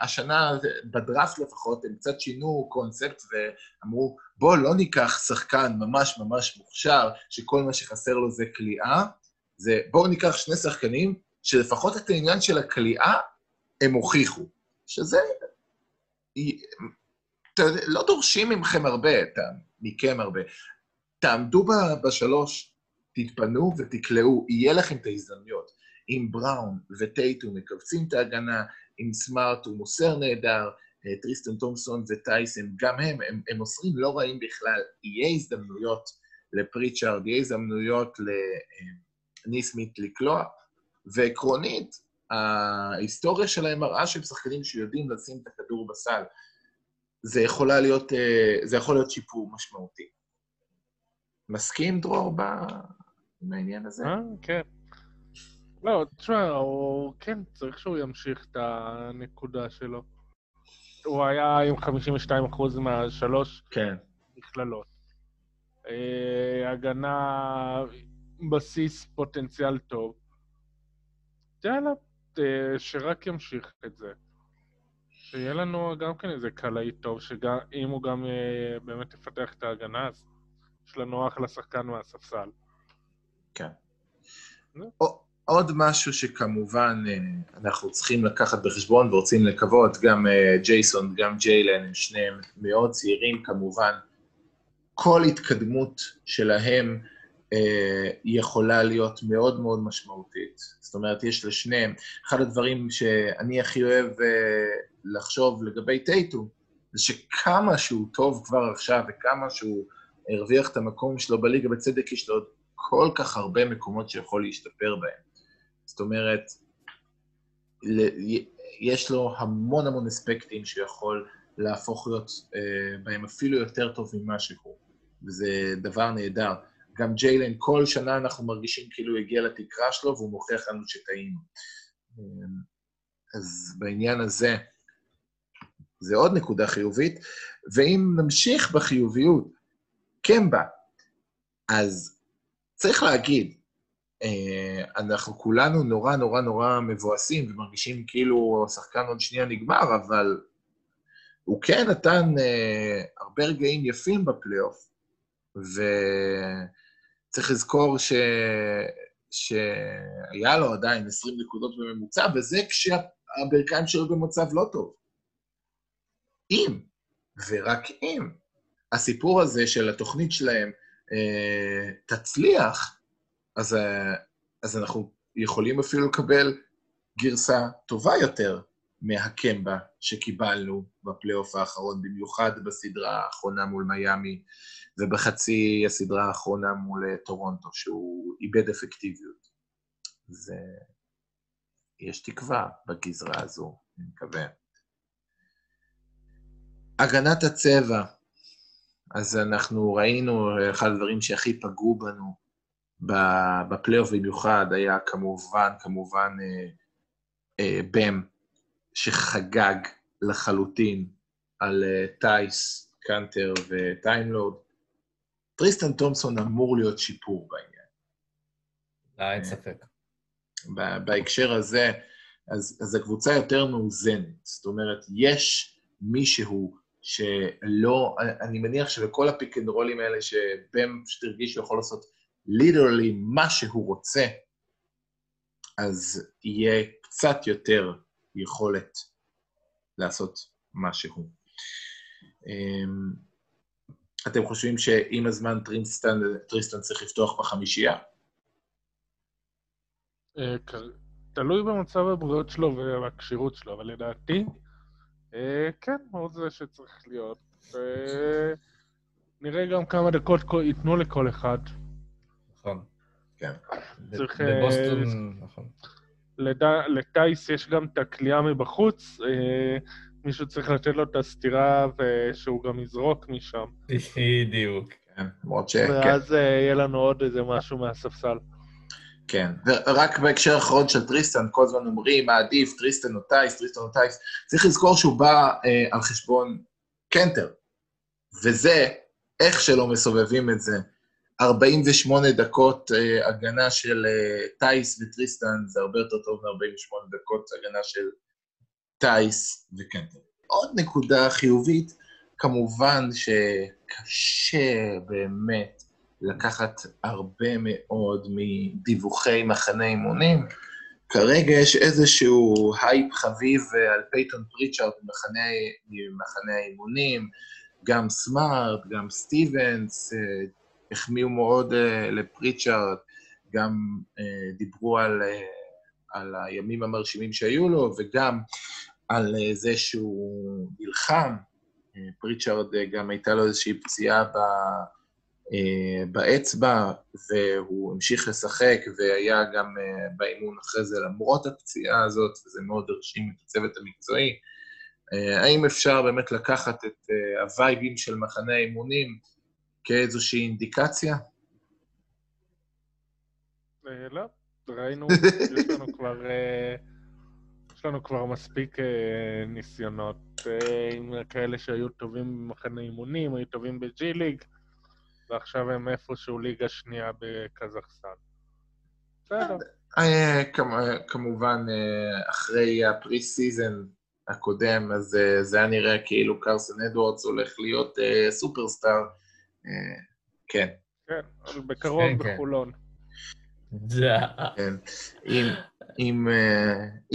השנה בדראפט לפחות, הם קצת שינו קונספט ואמרו, בוא לא ניקח שחקן ממש ממש מוכשר, שכל מה שחסר לו זה קליעה, זה בואו ניקח שני שחקנים, שלפחות את העניין של הקליעה הם הוכיחו, שזה לא דורשים ממכם הרבה, מכם הרבה. תעמדו בשלוש, תתפנו ותקלעו, יהיה לכם את ההזדמנויות. עם בראון וטייטום מקבצים את ההגנה, עם סמארט ומוסר נהדר, טריסטן תומסון וטייסן, גם הם, הם, הם מוסרים לא רעים בכלל, יהיה הזדמנויות לפריצ'ארד, יהיה הזדמנויות לניסמית לקלוע, ועקרונית, ההיסטוריה שלהם מראה שהם שחקנים שיודעים לשים את הכדור בסל, זה יכול להיות, זה יכול להיות שיפור משמעותי. מסכים, דרור, בעניין הזה? אה, כן. לא, תשמע, הוא כן צריך שהוא ימשיך את הנקודה שלו. הוא היה עם חמישים ושתיים אחוז מהשלוש נכללות. הגנה בסיס פוטנציאל טוב. יאללה, שרק ימשיך את זה. שיהיה לנו גם כן איזה קלעי טוב, שאם הוא גם באמת יפתח את ההגנה, אז יש לנו אחלה שחקן מהספסל. כן. עוד משהו שכמובן אנחנו צריכים לקחת בחשבון ורוצים לקוות, גם ג'ייסון, גם ג'יילן, הם שניהם מאוד צעירים כמובן, כל התקדמות שלהם יכולה להיות מאוד מאוד משמעותית. זאת אומרת, יש לשניהם, אחד הדברים שאני הכי אוהב לחשוב לגבי טייטום, זה שכמה שהוא טוב כבר עכשיו וכמה שהוא הרוויח את המקום שלו בליגה, בצדק יש לו עוד כל כך הרבה מקומות שיכול להשתפר בהם. זאת אומרת, יש לו המון המון אספקטים שיכול להפוך להיות בהם אפילו יותר טוב ממה שהוא, וזה דבר נהדר. גם ג'יילן, כל שנה אנחנו מרגישים כאילו הוא הגיע לתקרה שלו, והוא מוכיח לנו שטעינו. אז בעניין הזה, זה עוד נקודה חיובית, ואם נמשיך בחיוביות, קמבה, אז צריך להגיד, אנחנו כולנו נורא נורא נורא מבואסים, ומרגישים כאילו השחקן עוד שנייה נגמר, אבל הוא כן נתן הרבה רגעים יפים בפלייאוף, וצריך לזכור ש... שהיה לו עדיין עשרים נקודות בממוצע, וזה כשהברכיים שלו במצב לא טוב. אם, ורק אם, הסיפור הזה של התוכנית שלהם, תצליח, אז, אז אנחנו יכולים אפילו לקבל גרסה טובה יותר מהקמבה שקיבלנו בפלייאוף האחרון, במיוחד בסדרה האחרונה מול מיימי, ובחצי הסדרה האחרונה מול טורונטו, שהוא איבד אפקטיביות. אז יש תקווה בגזרה הזו, אני מקווה. הגנת הצבע, אז אנחנו ראינו, אחד הדברים שהכי פגעו בנו בפלייאוף במיוחד, היה כמובן, כמובן, בם שחגג לחלוטין על טייס, קנטר וטיימלוד. טריסטן תומסון אמור להיות שיפור בעניין. לא, אין ספק. בהקשר הזה, אז, אז הקבוצה יותר מאוזנת. זאת אומרת, יש מישהו שלא, אני מניח שבכל הפיק אנד רולים האלה שבם שתרגיש שהוא יכול לעשות literally מה שהוא רוצה, אז יהיה קצת יותר יכולת לעשות מה שהוא. אתם חושבים שעם הזמן טריסטן, טריסטן צריך לפתוח בחמישייה? תלוי במצב הבריאות שלו והקשירות שלו, אבל לדעתי, כן, מאוד זה שצריך להיות. נראה גם כמה דקות ייתנו לכל אחד. נכון. כן. צריך... בבוסטון, נכון. לטייס יש גם את הקליעה מבחוץ, מישהו צריך לתת לו את הסתירה ושהוא גם יזרוק משם. בדיוק. למרות שכן. ואז יהיה לנו עוד איזה משהו מהספסל. כן, ורק בהקשר האחרון של טריסטן, כל הזמן אומרים, מה עדיף, טריסטן או טייס, טריסטן או טייס, צריך לזכור שהוא בא אה, על חשבון קנטר, וזה, איך שלא מסובבים את זה, ארבעים ושמונה דקות אה, הגנה של אה, טייס וטריסטן, זה הרבה יותר טוב מ-ארבעים ושמונה דקות הגנה של טייס וקנטר. עוד נקודה חיובית, כמובן שקשה באמת, לקחת הרבה מאוד מדיווחי מחנה אימונים. כרגע יש איזשהו הייפ חביב על פייטון פריצ'ארד במחנה האימונים, גם סמארט, גם סטיבנס, החמיאו מאוד לפריצ'ארד, גם דיברו על, על הימים המרשימים שהיו לו, וגם על זה שהוא נלחם. פריצ'ארד גם הייתה לו איזושהי פציעה ב... באצבע, והוא המשיך לשחק, והיה גם באימון אחרי זה למרות הפציעה הזאת, וזה מאוד הרשים את הצוות המקצועי. האם אפשר באמת לקחת את הווייבים של מחנה האימונים כאיזושהי אינדיקציה? לא, ראינו, יש לנו כבר, יש לנו כבר מספיק ניסיונות, עם כאלה שהיו טובים במחנה האימונים, היו טובים בג'י ליג, ועכשיו הם איפשהו ליגה שנייה בקזחסטן. בסדר. כמובן, אחרי הפרי סיזן הקודם, אז זה היה נראה כאילו קרסן אדוורדס הולך להיות סופרסטאר. כן. כן, אבל בקרוב בחולון.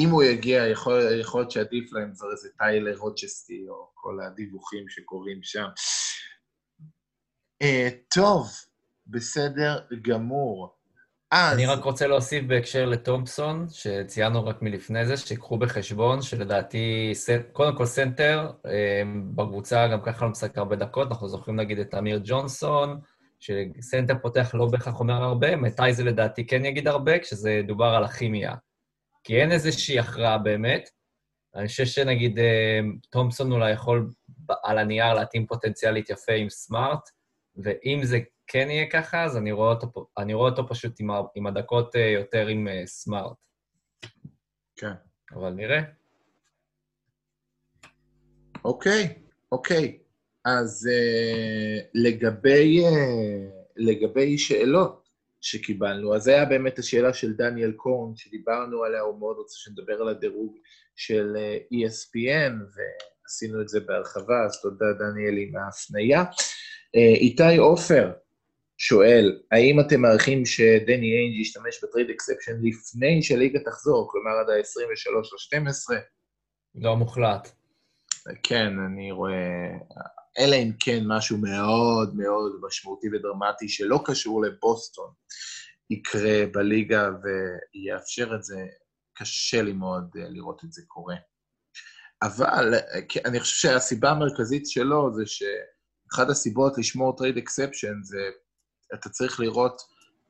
אם הוא יגיע, יכול להיות שעדיף להם כבר איזה טיילר רוצ'סטי, או כל הדיווחים שקורים שם. טוב, בסדר גמור. אני רק רוצה להוסיף בהקשר לתומפסון, שציינו רק מלפני זה, שיקחו בחשבון, שלדעתי, קודם כל סנטר, בקבוצה גם ככה לא משחק הרבה דקות, אנחנו זוכרים נגיד את אמיר ג'ונסון, שסנטר פותח לא בהכרח אומר הרבה, מתי זה לדעתי כן יגיד הרבה, כשזה דובר על הכימיה. כי אין איזושהי הכרעה באמת, אני חושב שנגיד תומפסון אולי יכול על הנייר להתאים פוטנציאלית יפה עם סמארט, ואם זה כן יהיה ככה, אז אני רואה אותו, אני רואה אותו פשוט עם, עם הדקות יותר עם סמארט. כן. אבל נראה. אוקיי, אוקיי. אז אה, לגבי, אה, לגבי שאלות שקיבלנו, אז זה היה באמת השאלה של דניאל קורן, שדיברנו עליה, הוא מאוד רוצה שנדבר על הדירוג של אי אס פי אן, ועשינו את זה בהרחבה, אז תודה דניאל עם ההפנייה. איתי אופר שואל, האם אתם מעריכים שדני איינג' ישתמש בטריד אקספשן לפני שהליגה תחזור, כלומר עד ה-עשרים ושלושה עד שתים עשרה? לא מוחלט. כן, אני רואה, אלא אם כן משהו מאוד מאוד משמעותי ודרמטי שלא קשור לבוסטון, יקרה בליגה ויאפשר את זה, קשה לי מאוד לראות את זה קורה. אבל אני חושב שהסיבה המרכזית שלו זה ש... אחת הסיבות לשמור טרייד אקספשן זה, אתה צריך לראות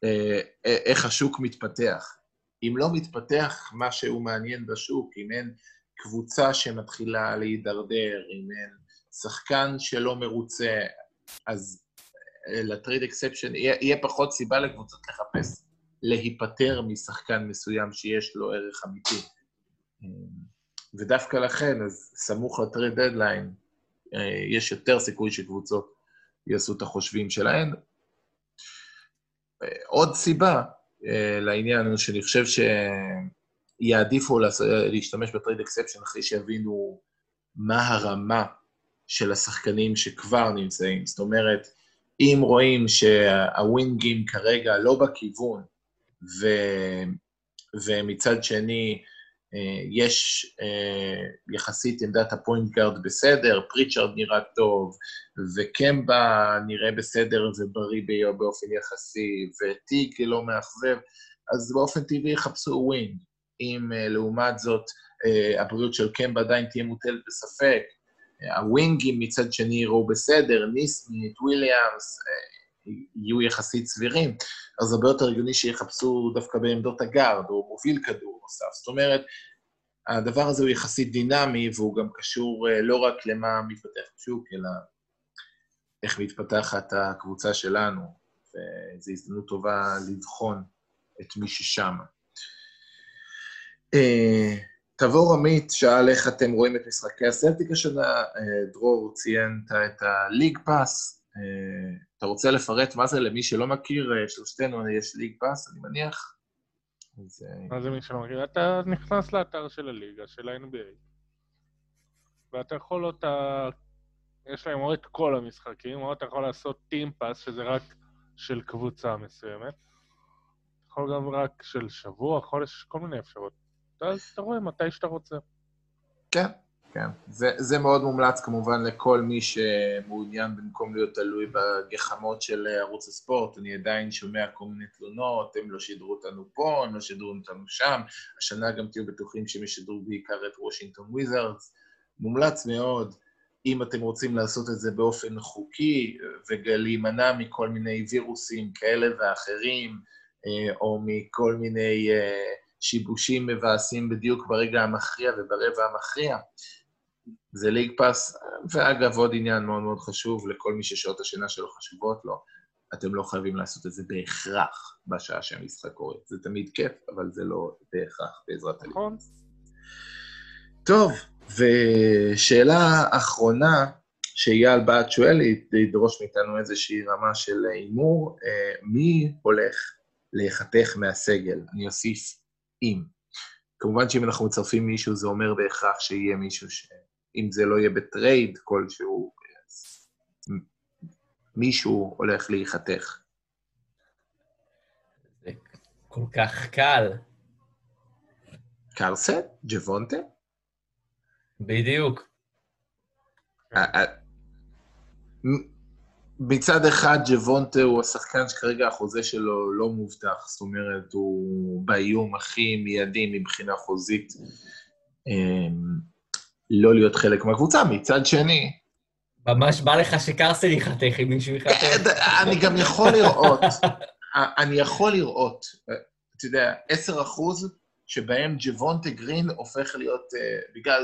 אה, איך השוק מתפתח. אם לא מתפתח משהו מעניין בשוק, אם אין קבוצה שמתחילה להידרדר, אם אין שחקן שלא מרוצה, אז אה, לטרייד אקספשן יהיה, יהיה פחות סיבה לקבוצות לחפש, להיפטר משחקן מסוים שיש לו ערך אמיתי. ודווקא לכן, אז סמוך לטרייד דדליין, יש יותר סיכוי שקבוצות יעשו את החושבים שלהן. עוד סיבה לעניין, שאני חושב שיעדיפו להשתמש בטרייד אקספשן אחרי שיבינו מה הרמה של השחקנים שכבר נמצאים. זאת אומרת, אם רואים שהווינגים כרגע לא בכיוון, ו... ומצד שני, יש יחסית עמדת הפוינט גארד בסדר, פריצ'ארד נראה טוב, וקמבה נראה בסדר ובריא באופן יחסי, וטיג לא מאכזב, אז באופן טבעי יחפשו ווינג. אם לעומת זאת הבריאות של קמבה עדיין תהיה מוטלת בספק, הווינגים מצד שני יראו בסדר, ניסמית, וויליאמס, יהיו יחסית סבירים, אז הרבה יותר הגיוני שיחפשו דווקא בעמדות הגארד, או מוביל כדור נוסף. זאת אומרת, הדבר הזה הוא יחסית דינמי, והוא גם קשור לא רק למה מתפתח בשוק, אלא איך מתפתחת הקבוצה שלנו, וזו הזדמנות טובה לבחון את מי ששם. תבור עמית שאל איך אתם רואים את משחקי הסלטיק השנה, דרור ציינת את הליג פאס, אתה רוצה לפרט מה זה למי שלא מכיר, שלושתנו יש ליג פאס, אני מניח. מה זה מי שלא מכיר? אתה נכנס לאתר של הליגה, של ה-אן בי איי, ואתה יכול אותה, יש להם או את כל המשחקים, או אתה יכול לעשות טים פאס, שזה רק של קבוצה מסוימת, יכול גם רק של שבוע, חודש, כל מיני אפשרות. אז אתה רואה מתי שאתה רוצה. כן, כן. זה, זה מאוד מומלץ כמובן לכל מי שמעוניין במקום להיות תלוי בגחמות של ערוץ הספורט. אני עדיין שומע כל מיני תלונות, הם לא שידרו אותנו פה, הם לא שידרו אותנו שם. השנה גם תהיו בטוחים שהם ישדרו בעיקר את וושינגטון וויזרדס. מומלץ מאוד, אם אתם רוצים לעשות את זה באופן חוקי, ולהימנע מכל מיני וירוסים כאלה ואחרים, או מכל מיני שיבושים מבאסים בדיוק ברגע המכריע וברבע המכריע. זה ליג פאס, ואגב עוד עניין מאוד מאוד חשוב, לכל מי ששעות השינה שלו חשובות לו, אתם לא חייבים לעשות את זה בהכרח בשעה שהמשחק קורה. זה תמיד כיף, אבל זה לא בהכרח בעזרת הליג פאס. טוב, ושאלה אחרונה, שאייל בת שואל, ידרוש מאיתנו איזושהי רמה של אימור, מי הולך להיחתך מהסגל? אני אוסיף אם. כמובן שאם אנחנו מצרפים מישהו, זה אומר בהכרח שיהיה מישהו שאם זה לא יהיה בטרייד כלשהו, מישהו הולך להיחתך. זה כל כך קל. קרסה? ג'וונטה? בדיוק. מצד אחד, ג'וונטה הוא השחקן שכרגע החוזה שלו לא מובטח, זאת אומרת, הוא באיום הכי מיידי מבחינה חוזית לא להיות חלק מהקבוצה. מצד שני... ממש בא לך שקרסל יחתך עם מישהו יחתך. אני גם יכול לראות, אני יכול לראות, אתה יודע, עשר אחוז שבהם ג'וונטה גרין הופך להיות, בגלל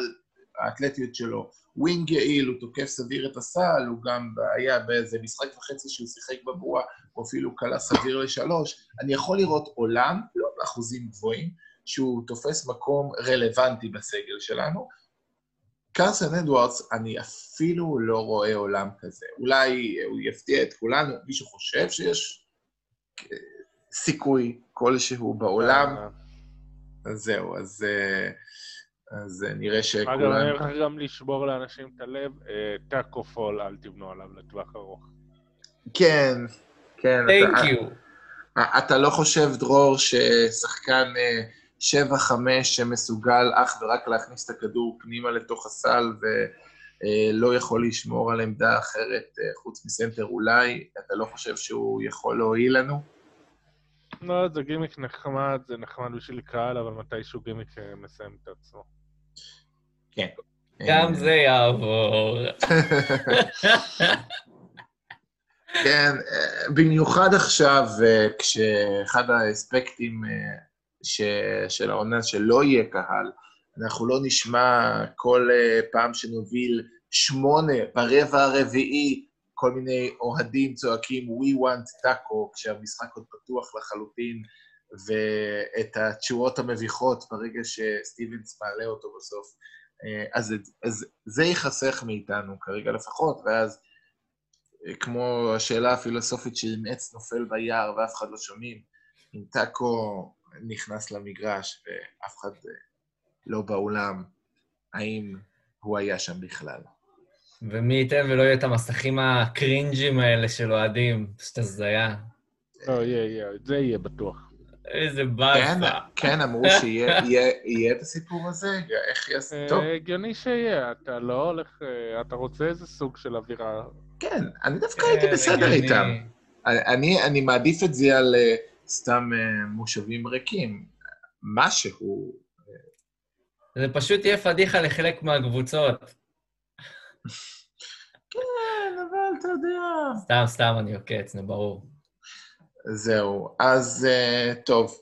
האתלטיות שלו, ווינג יעיל, הוא תוקף סביר את הסל, הוא גם היה באיזה משחק וחצי שהוא שיחק בבועה, הוא אפילו קלה סביר לשלוש. אני יכול לראות עולם, לא באחוזים גבוהים, שהוא תופס מקום רלוונטי בסגל שלנו. קרסן אדוארדס, אני אפילו לא רואה עולם כזה. אולי הוא יפתיע את כולנו, מישהו חושב שיש סיכוי כלשהו בעולם. אז זהו, אז... אז נראה שכולם... אגב, אני הולך גם לשבור לאנשים את הלב, טאקו פול, אל תבנו עליו לטווח ארוך. כן, כן. Thank you. אתה לא חושב, דרור, ששחקן שבע חמש שמסוגל אך ורק להכניס את הכדור פנימה לתוך הסל, ולא יכול לשמור על עמדה אחרת חוץ מסנטר אולי, אתה לא חושב שהוא יכול להועיל לנו? לא, זה גימיק נחמד, זה נחמד בשביל קהל, אבל מתישהו גימיק מסיים את עצמו. כן. גם זה יעבור. כן, במיוחד עכשיו, כשאחד האספקטים של העונה שלא יהיה קהל, אנחנו לא נשמע כל פעם שנוביל שמונה ברבע הרביעי, כל מיני אוהדים צועקים, we want taco, כשהמשחק עוד פתוח לחלוטין, ואת התשואות המביכות ברגע שסטיבנס מעלה אותו בסוף. אז, אז זה ייחסך מאיתנו, כרגע לפחות, ואז כמו השאלה הפילוסופית שאם עץ נופל ביער ואף אחד לא שומעים, אם טאקו נכנס למגרש ואף אחד לא באולם, האם הוא היה שם בכלל? ומי ייתן ולא יהיה את המסכים הקרינג'ים האלה של אוהדים, פשוט הזיה. לא, יהיה, יהיה, זה יהיה בטוח. איזה באסה. כן, אמרו שיהיה את הסיפור הזה, איך יעשו? טוב. הגיוני שיהיה, אתה לא הולך, אתה רוצה איזה סוג של אווירה. כן, אני דווקא הייתי בסדר איתם. אני מעדיף את זה על סתם מושבים ריקים, משהו. זה פשוט יהיה פדיחה לחלק מהקבוצות. כן, אבל אתה יודע. סתם, סתם אני עוקץ, זה ברור. זהו, אז טוב.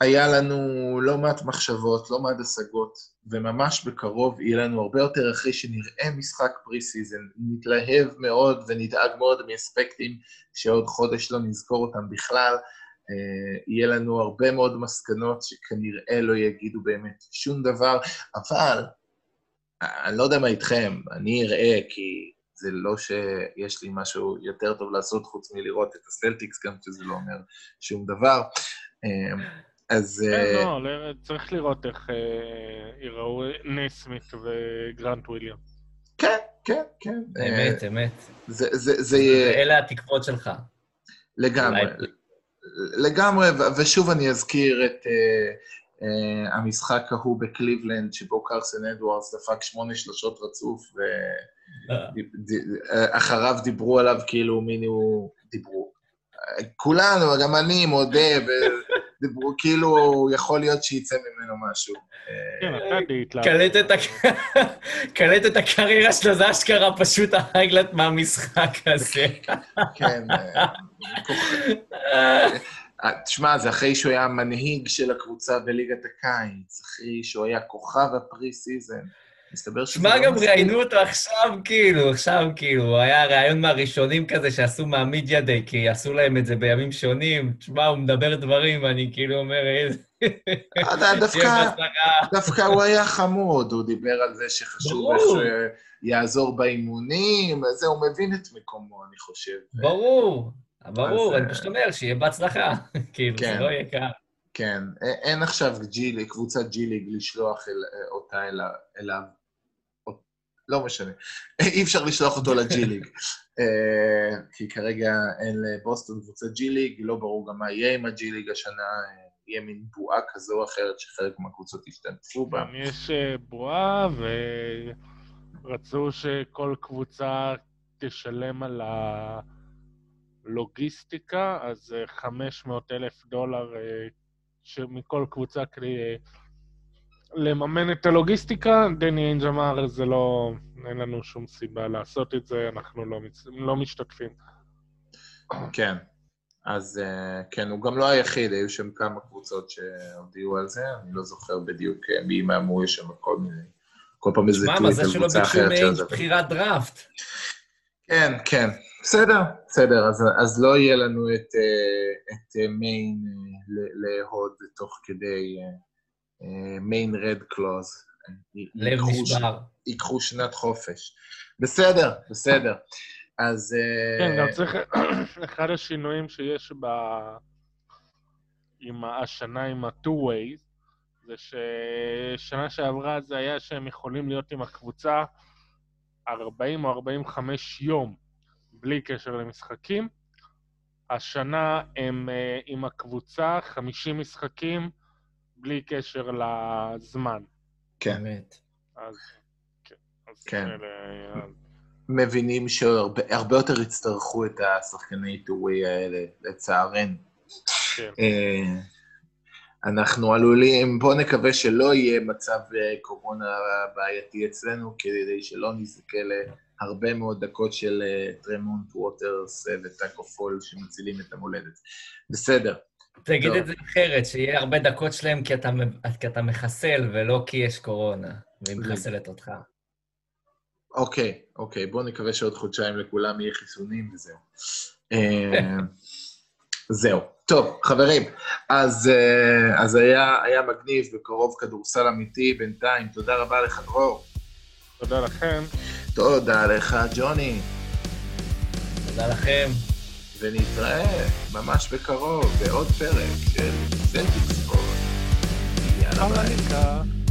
היה לנו לא מעט מחשבות, לא מעט השגות, וממש בקרוב יהיה לנו הרבה יותר אחרי שנראה משחק פרי-סיזן, נתלהב מאוד ונדאג מאוד מאספקטים שעוד חודש לא נזכור אותם בכלל, יהיה לנו הרבה מאוד מסקנות שכנראה לא יגידו באמת שום דבר, אבל אני לא יודע מה איתכם, אני אראה כי זה לא שיש לי משהו יותר טוב לעשות חוץ מלראות את הסלטיקס, גם שזה לא אומר שום דבר. אז... לא, צריך לראות איך יראו נסמית וגרנט וויליאם. כן, כן, כן. אמת, אמת. אלה התקפות שלך. לגמרי. לגמרי, ושוב אני אזכיר את... המשחק ההוא בקליבלנד, שבו קרסן אדוארדס דפק שמונה שלשות רצוף, ואחריו דיברו עליו כאילו מיניהו דיברו. כולנו, גם אני מודה, ודיברו כאילו, יכול להיות שייצא ממנו משהו. קלט את הקריירה שלו, זה אשכרה פשוט הרגלת מהמשחק הזה. כן. תשמע, זה אחרי שהוא היה המנהיג של הקבוצה בליגת הקיץ, אחרי שהוא היה כוכב הפרי סיזן. תשמע, גם ראינו אותו עכשיו כאילו, עכשיו כאילו, היה ראיון מהראשונים כזה שעשו מהמידיה דיי, כי עשו להם את זה בימים שונים. תשמע, הוא מדבר דברים, אני כאילו אומר, דווקא הוא היה חמוד, הוא דיבר על זה שחשוב איך שיעזור באימונים, זה הוא מבין את מקומו, אני חושב. ברור. ברור, אני פשוט אומר שיהיה בהצלחה, כאילו, זה לא יהיה קר. כן, אין עכשיו קבוצת ג'י-ליג לשלוח אותה אליו, לא משנה, אי אפשר לשלוח אותו לג'י-ליג, כי כרגע אין לבוסטון קבוצת ג'י-ליג, לא ברור גם מה יהיה עם הג'י-ליג השנה, יהיה מין בועה כזו או אחרת שחלק מהקבוצות השתתפו בה. גם יש בועה, ורצו שכל קבוצה תשלם על ה... לוגיסטיקה, אז חמש מאות אלף דולר שמכל קבוצה כדי לממן את הלוגיסטיקה, דני אינג' אמר, זה לא, אין לנו שום סיבה לעשות את זה, אנחנו לא, לא משתתפים. כן, אז כן, הוא גם לא היחיד, היו שם כמה קבוצות שהודיעו על זה, אני לא זוכר בדיוק מי מאמור יש שם כל מיני, כל פעם איזה טוויט על קבוצה אחרת. מה, זה שלא ביקשו מאינג' בחירת דראפט. כן, כן. בסדר, בסדר, אז, אז לא יהיה לנו את, את מיין להוד תוך כדי מיין רד קלוז. לב נשבר. יקחו שנת חופש. בסדר, בסדר. אז... כן, גם צריך... אחד השינויים שיש בה... עם השנה, עם ה-two-way, זה ששנה שעברה זה היה שהם יכולים להיות עם הקבוצה ארבעים או ארבעים וחמישה יום. בלי קשר למשחקים. השנה הם uh, עם הקבוצה, חמישים משחקים, בלי קשר לזמן. כן. באמת. אז כן. אז כן. אלה... מבינים שהרבה הרבה יותר יצטרכו את השחקני טווי האלה, לצערנו. כן. Uh, אנחנו עלולים, בואו נקווה שלא יהיה מצב קורונה בעייתי אצלנו, כדי שלא נזכה ל... הרבה מאוד דקות של טרמונט ווטרס וטאקו פול שמצילים את המולדת. בסדר. תגיד את זה אחרת, שיהיה הרבה דקות שלהם כי אתה מחסל ולא כי יש קורונה, והיא מחסלת אותך. אוקיי, אוקיי, בואו נקווה שעוד חודשיים לכולם יהיה חיסונים וזהו. זהו. טוב, חברים, אז, אז היה, היה מגניב בקרוב כדורסל אמיתי בינתיים. תודה רבה לך, דרור. תודה לכם. תודה לך, ג'וני. תודה לכם. ונתראה ממש בקרוב בעוד פרק של Celtics Pod. יאללה ביי.